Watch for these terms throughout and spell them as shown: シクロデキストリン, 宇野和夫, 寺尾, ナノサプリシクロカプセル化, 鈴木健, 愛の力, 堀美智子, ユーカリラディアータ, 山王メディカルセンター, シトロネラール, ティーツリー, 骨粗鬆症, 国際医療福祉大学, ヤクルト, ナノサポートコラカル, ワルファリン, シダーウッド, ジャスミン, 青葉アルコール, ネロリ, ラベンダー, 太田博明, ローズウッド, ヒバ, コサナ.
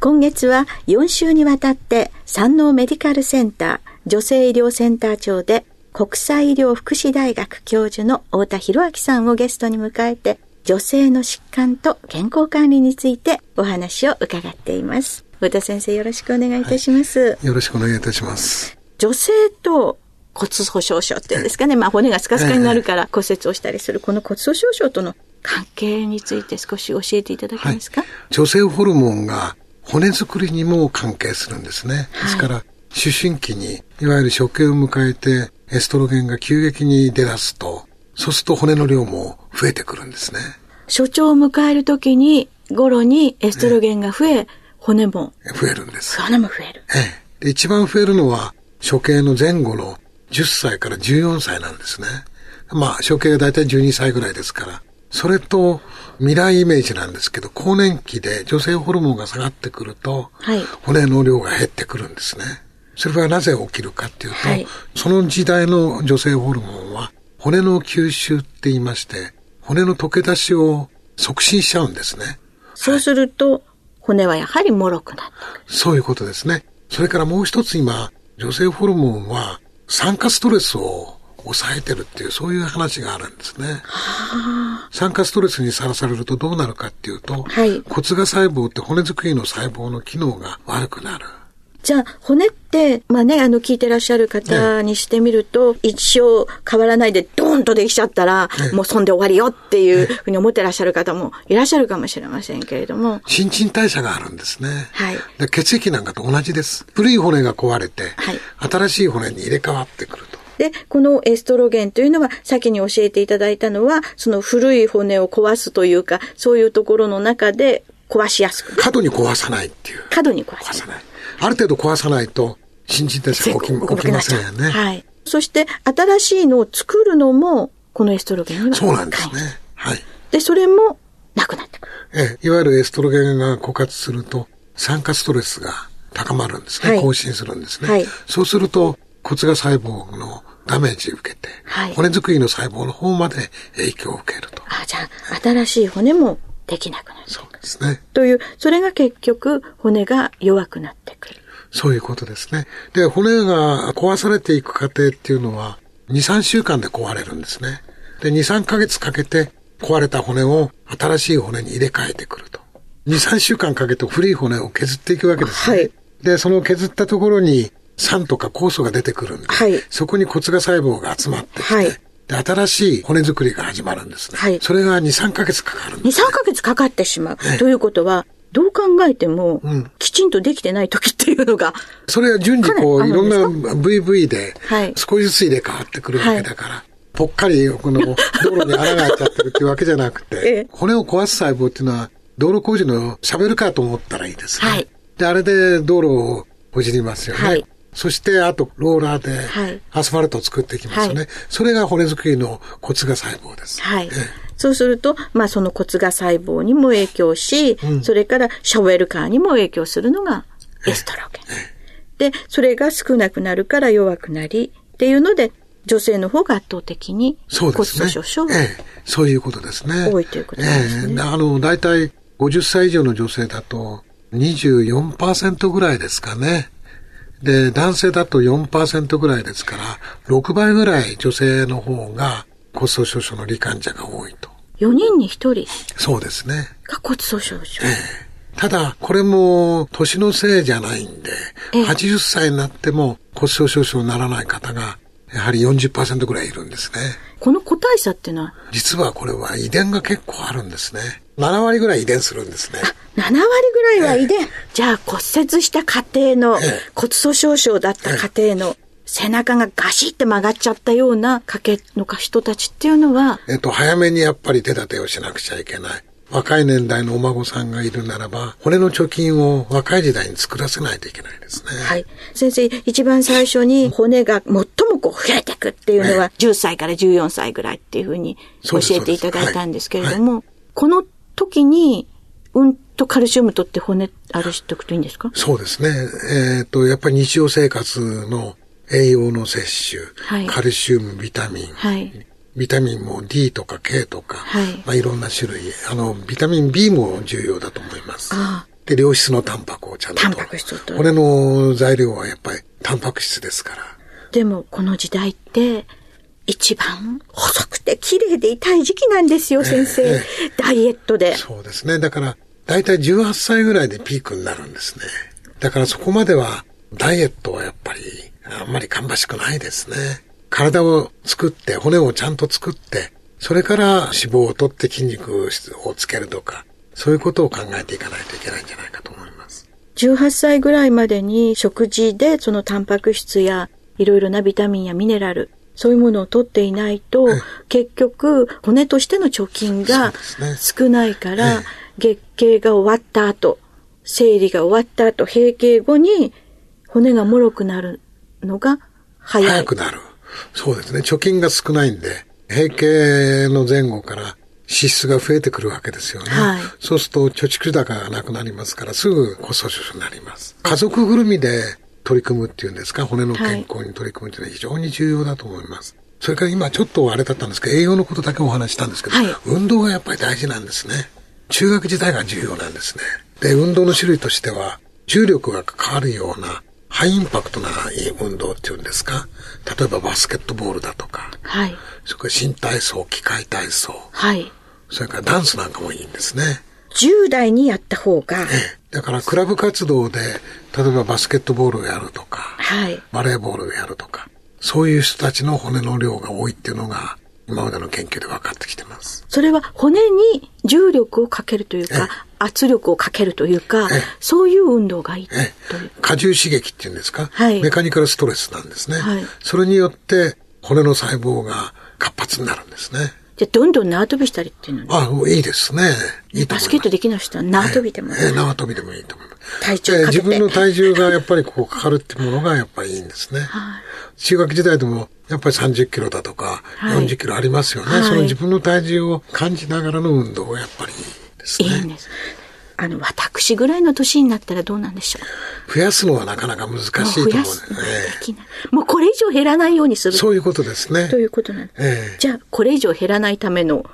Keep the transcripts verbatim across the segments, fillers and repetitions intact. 今月はよん週にわたって山王メディカルセンター女性医療センター長で国際医療福祉大学教授の太田博明さんをゲストに迎えて、女性の疾患と健康管理についてお話を伺っています。太田先生、よろしくお願いいたします、はい、よろしくお願いいたします。女性と骨粗鬆症っていうんですかね、まあ、骨がスカスカになるから骨折をしたりするこの骨粗鬆症との関係について少し教えていただけますか。はい、女性ホルモンが骨作りにも関係するんですね。ですから、はい、思春期にいわゆる初経を迎えてエストロゲンが急激に出だすと、そうすると骨の量も増えてくるんですね。初潮を迎えるときに頃にエストロゲンが増え、ね、骨も増えるんです。骨も増える。ええ、で一番増えるのは初経の前後のじゅっさいからじゅうよんさいなんですね。まあ初経がだいたいじゅうにさいぐらいですから。それと未来イメージなんですけど、更年期で女性ホルモンが下がってくると、はい、骨の量が減ってくるんですね。それはなぜ起きるかっていうと、はい、その時代の女性ホルモンは骨の吸収って言いまして、骨の溶け出しを促進しちゃうんですね。そうすると、はい、骨はやはり脆くなってくる。そういうことですね。それからもう一つ今、女性ホルモンは酸化ストレスを抑えてるっていう、そういう話があるんですね。酸化ストレスにさらされるとどうなるかっていうと、はい、骨芽細胞って骨作りの細胞の機能が悪くなる。じゃあ骨って、まあね、あの聞いてらっしゃる方にしてみると、ね、一生変わらないでドーンとできちゃったら、ね、もうそんで終わりよっていうふうに思ってらっしゃる方もいらっしゃるかもしれませんけれども、新陳代謝があるんですね。はい、で血液なんかと同じです。古い骨が壊れて、はい、新しい骨に入れ替わってくると。で、このエストロゲンというのは、先に教えていただいたのは、その古い骨を壊すというか、そういうところの中で壊しやすく。過度に壊さないっていう。過度に壊さない。ある程度壊さないと、新陳代謝が起き、起きませんよね。はい。そして、新しいのを作るのも、このエストロゲンには。そうなんですね。はい。で、それも、なくなってくる。ええ、いわゆるエストロゲンが枯渇すると、酸化ストレスが高まるんですね。はい、更新するんですね。はい。そうすると、骨芽細胞のダメージを受けて、はい、骨作りの細胞の方まで影響を受けると。あ、じゃあ、新しい骨もできなくなる。そうですね。という、それが結局、骨が弱くなってくる。そういうことですね。で、骨が壊されていく過程っていうのは、に、さんしゅうかんで壊れるんですね。で、に、さんかげつかけて壊れた骨を新しい骨に入れ替えてくると。に、さんしゅうかんかけて古い骨を削っていくわけですね。はい。で、その削ったところに、酸とか酵素が出てくるんで、はい、そこに骨芽細胞が集まってきて、はい、で新しい骨作りが始まるんですね。はい、それがに、さんかげつかかるんです、ね。に、さんかげつかかってしまう。はい、ということは、どう考えても、うん、きちんとできてない時っていうのが。それは順次こう、いろんな ブイブイ で、少しずつ入れ替わってくるわけだから、はい、ぽっかりこの道路に穴が開いちゃってるっていうわけじゃなくて、ええ、骨を壊す細胞っていうのは、道路工事のシャベルカーと思ったらいいですね。はい、で、あれで道路をほじりますよね。はい、そして、あと、ローラーで、アスファルトを作っていきますよね。はい、それが骨作りの骨芽細胞です。はい。ええ、そうすると、まあ、その骨芽細胞にも影響し、うん、それから、シャベルカーにも影響するのが、エストロゲン。ええ、で、それが少なくなるから弱くなり、っていうので、女性の方が圧倒的に骨粗鬆症が、ええ、そういうことですね。多いということですね。ええ、あの、だいたいごじゅっさい以上の女性だと、にじゅうよんパーセント ぐらいですかね。で、男性だと よんパーセント ぐらいですから、ろくばいぐらい女性の方が骨粗鬆症の罹患者が多いと。よにんにひとり。そうですね。が骨粗鬆症。ええ。ただ、これも年のせいじゃないんで、ええ、はちじゅっさいになっても骨粗鬆症にならない方が、やはり よんじゅっパーセント ぐらいいるんですね。この個体差っていうのは？実はこれは遺伝が結構あるんですね。ななわりぐらい遺伝するんですね。あ、ななわりぐらいは遺伝。ええ、じゃあ骨折した家庭の、ええ、骨粗鬆症だった家庭の、ええ、背中がガシって曲がっちゃったような家系の人たちっていうのは、えっと、早めにやっぱり手立てをしなくちゃいけない。若い年代のお孫さんがいるならば、骨の貯金を若い時代に作らせないといけないですね。はい。先生、一番最初に骨が最もこう増えていくっていうのは、ね、じゅっさいからじゅうよんさいぐらいっていうふうに教えていただいたんですけれども、はい、この時にうんとカルシウムとって骨あるしとくといいんですか？そうですね。えっと、やっぱり日常生活の栄養の摂取、はい、カルシウム、ビタミン、はいビタミンも ディー とか ケー とか、はいまあ、いろんな種類、あのビタミン ビー も重要だと思います。ああで良質のタンパクをちゃんと。タンパク質と。骨の材料はやっぱりタンパク質ですから。でもこの時代って一番細くて綺麗で痛い時期なんですよ、えー、先生、えー。ダイエットで。そうですね。だからだいたいじゅうはっさいぐらいでピークになるんですね。だからそこまではダイエットはやっぱりあんまり芳しくないですね。体を作って、骨をちゃんと作って、それから脂肪を取って筋肉をつけるとか、そういうことを考えていかないといけないんじゃないかと思います。じゅうはっさいぐらいまでに食事でそのタンパク質やいろいろなビタミンやミネラル、そういうものを取っていないと、結局骨としての貯金が少ないから、月経が終わった後、生理が終わった後、閉経後に骨が脆くなるのが早い。早くなる。そうですね。貯金が少ないんで、閉経の前後から支出が増えてくるわけですよね。はい、そうすると貯蓄高がなくなりますから、すぐ骨粗しょう症になります。家族ぐるみで取り組むっていうんですか、骨の健康に取り組むっていうのは非常に重要だと思います。はい、それから今ちょっとあれだったんですけど、栄養のことだけお話したんですけど、はい、運動がやっぱり大事なんですね。中学時代が重要なんですね。で、運動の種類としては、重力がかかるようなハイインパクトな運動っていうんですか、例えばバスケットボールだとか、はい、それから新体操、機械体操、はい、それからダンスなんかもいいんですね。じゅう代にやった方が、ね、だからクラブ活動で例えばバスケットボールをやるとか、はい、バレーボールをやるとか、そういう人たちの骨の量が多いっていうのが今までの研究で分かってきてます。それは骨に重力をかけるというか圧力をかけるというか、そういう運動がいいという過重刺激っていうんですか、はい、メカニカルストレスなんですね、はい、それによって骨の細胞が活発になるんですね。じゃあどんどん縄跳びしたりっていうのは、ね、あ、いいですね。いいと思います。バスケットできない人は縄跳びでもいい、えーえー、縄跳びでもいいと思います。体重かけて、自分の体重がやっぱりこうかかるってものがやっぱりいいんですね、はい、中学時代でもやっぱりさんじゅっキロだとかよんじゅっキロありますよね、はい、その自分の体重を感じながらの運動がやっぱりいいんです。あの、私ぐらいの年になったらどうなんでしょう。増やすのはなかなか難しいと思うんですね。できない。もうこれ以上減らないようにする。そういうことですね。ということなんです。えー、じゃあこれ以上減らないための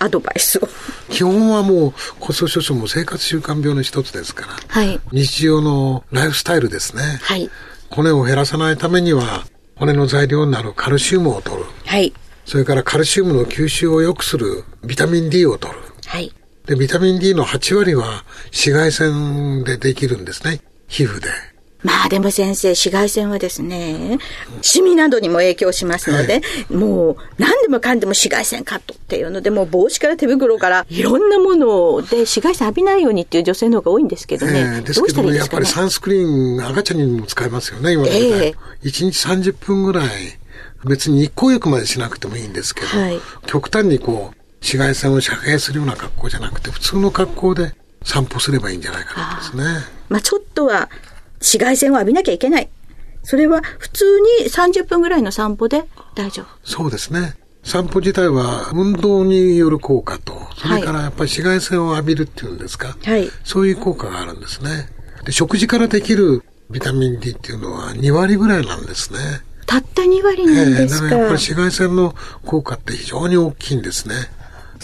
アドバイスを。えー、基本はもう骨粗しょう症も生活習慣病の一つですから。はい。日常のライフスタイルですね。はい。骨を減らさないためには骨の材料になるカルシウムを取る。はい。それからカルシウムの吸収を良くするビタミン ディー を取る。はい。で、ビタミン ディー のはちわりは紫外線でできるんですね。皮膚で。まあでも先生、紫外線はですね、シミなどにも影響しますので、はい、もう何でもかんでも紫外線カットっていうので、もう帽子から手袋からいろんなもので紫外線浴びないようにっていう女性の方が多いんですけどね。えー、ですけどね、どうしたらいいですかね。やっぱりサンスクリーン、赤ちゃんにも使えますよね、今の時代。えー、いちにちさんじゅっぷんぐらい、別に日光浴までしなくてもいいんですけど、はい、極端にこう、紫外線を遮蔽するような格好じゃなくて、普通の格好で散歩すればいいんじゃないかなですね。あ、まあ、ちょっとは紫外線を浴びなきゃいけない。それは普通にさんじゅっぷんぐらいの散歩で大丈夫。そうですね。散歩自体は運動による効果と、それからやっぱり紫外線を浴びるっていうんですか、はい、そういう効果があるんですね。で、食事からできるビタミン ディー っていうのはにわりぐらいなんですね。たったにわりなんですか。えー、だからやっぱり紫外線の効果って非常に大きいんですね。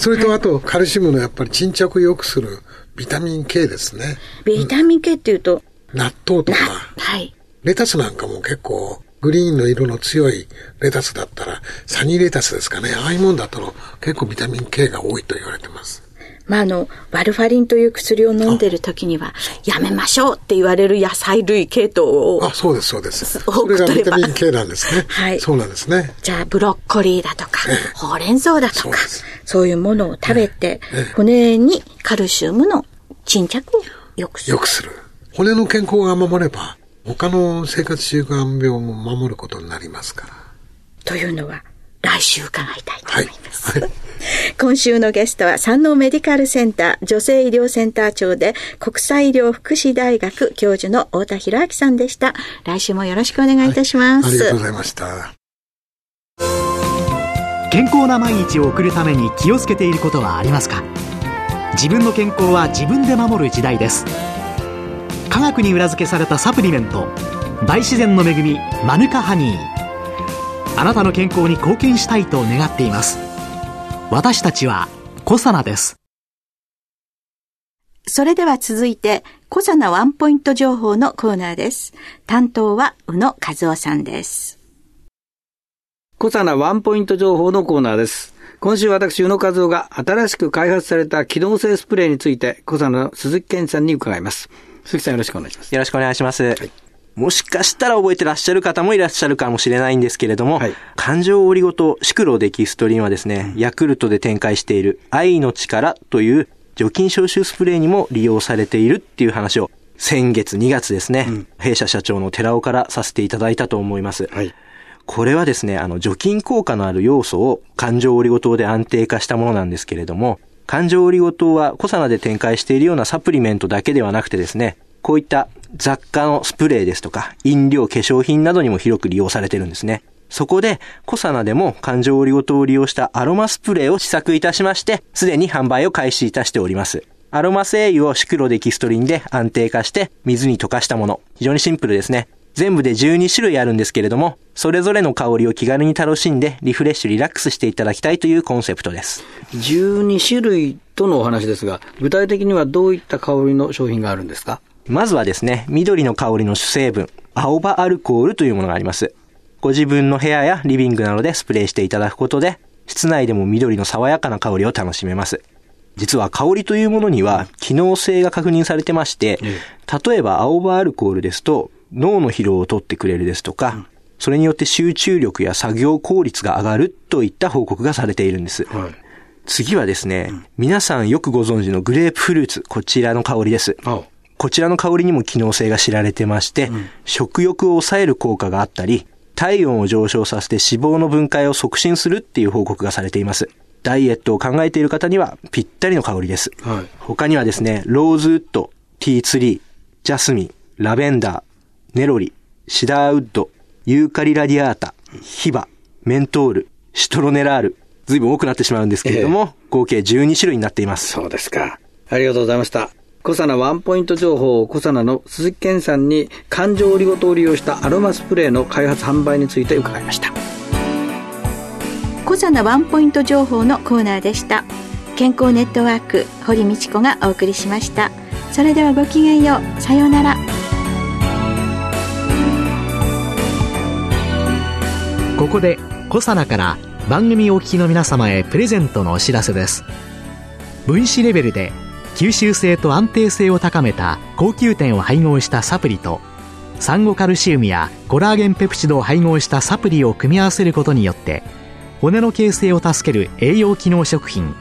それとあとカルシウムのやっぱり沈着を良くするビタミン ケー ですね。ビタミン ケー っていうと、うん、納豆とか、はい、レタスなんかも結構グリーンの色の強いレタスだったらサニーレタスですかね、ああいうもんだと結構ビタミン ケー が多いと言われてます。まあ、あのワルファリンという薬を飲んでる時にはやめましょうって言われる野菜類系統を、あ、そうですそうです、それがビタミン ケー なんですね。はい、そうなんですね。じゃあブロッコリーだとか、ええ、ほうれん草だとか、 そう、そういうものを食べて、ええ、骨にカルシウムの沈着を良くする。良くする。骨の健康が守れば他の生活習慣病も守ることになりますから。というのは来週伺いたいと思います、はいはい、今週のゲストは山王メディカルセンター女性医療センター長で国際医療福祉大学教授の太田裕明さんでした。来週もよろしくお願いいたします、はい、ありがとうございました。健康な毎日を送るために気をつけていることはありますか？自分の健康は自分で守る時代です。科学に裏付けされたサプリメント、大自然の恵みマヌカハニー、あなたの健康に貢献したいと願っています。私たちはコサナです。それでは続いてコサナワンポイント情報のコーナーです。担当は宇野和夫さんです。コサナワンポイント情報のコーナーです。今週私、宇野和夫が新しく開発された機能性スプレーについて、コサナの鈴木健さんに伺います。鈴木さんよろしくお願いします。よろしくお願いします。はい、もしかしたら覚えてらっしゃる方もいらっしゃるかもしれないんですけれども、はい、環状オリゴ糖シクロデキストリンはですね、うん、ヤクルトで展開している愛の力という除菌消臭スプレーにも利用されているっていう話を先月にがつですね、うん、弊社社長の寺尾からさせていただいたと思います。はい、これはですね、あの、除菌効果のある要素を環状オリゴ糖で安定化したものなんですけれども、環状オリゴ糖はコサナで展開しているようなサプリメントだけではなくてですね、こういった雑貨のスプレーですとか、飲料、化粧品などにも広く利用されているんですね。そこで、コサナでも環状オリゴ糖を利用したアロマスプレーを試作いたしまして、すでに販売を開始いたしております。アロマ精油をシクロデキストリンで安定化して、水に溶かしたもの。非常にシンプルですね。全部でじゅうにしゅるいあるんですけれども、それぞれの香りを気軽に楽しんでリフレッシュリラックスしていただきたいというコンセプトです。じゅうにしゅるいとのお話ですが、具体的にはどういった香りの商品があるんですか？まずはですね、緑の香りの主成分青葉アルコールというものがあります。ご自分の部屋やリビングなどでスプレーしていただくことで、室内でも緑の爽やかな香りを楽しめます。実は香りというものには機能性が確認されてまして、うん、例えば青葉アルコールですと脳の疲労を取ってくれるですとか、うん、それによって集中力や作業効率が上がるといった報告がされているんです。はい、次はですね、うん、皆さんよくご存知のグレープフルーツ、こちらの香りです。こちらの香りにも機能性が知られてまして、うん、食欲を抑える効果があったり、体温を上昇させて脂肪の分解を促進するっていう報告がされています。ダイエットを考えている方にはぴったりの香りです。はい、他にはですね、ローズウッド、ティーツリー、ジャスミン、ラベンダー、ネロリ、シダーウッド、ユーカリラディアータ、ヒバ、メントール、シトロネラール、ずいぶん多くなってしまうんですけれども、ええ、合計じゅうにしゅるいになっています。そうですか。ありがとうございました。コサナワンポイント情報をコサナの鈴木健さんに環状オリゴ糖を利用したアロマスプレーの開発販売について伺いました。コサナワンポイント情報のコーナーでした。健康ネットワーク堀道子がお送りしました。それではごきげんよう。さようなら。ここでコサナから番組お聞きの皆様へプレゼントのお知らせです。分子レベルで吸収性と安定性を高めた高級店を配合したサプリと産後カルシウムやコラーゲンペプチドを配合したサプリを組み合わせることによって、骨の形成を助ける栄養機能食品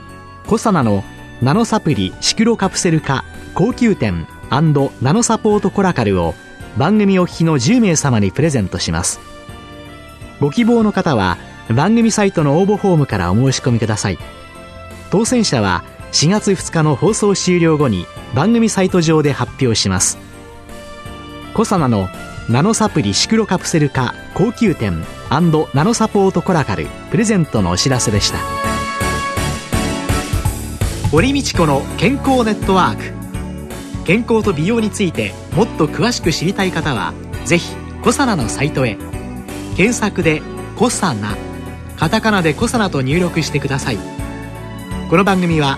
コサナのナノサプリシクロカプセル化高級店&ナノサポートコラカルを番組お聞きのじゅうめいさまにプレゼントします。ご希望の方は番組サイトの応募フォームからお申し込みください。当選者はしがつふつかの放送終了後に番組サイト上で発表します。コサナのナノサプリシクロカプセル化高級店&ナノサポートコラカルプレゼントのお知らせでした。堀道子の健康ネットワーク。健康と美容についてもっと詳しく知りたい方はぜひコサナのサイトへ。検索でコサナ、カタカナでコサナと入力してください。この番組は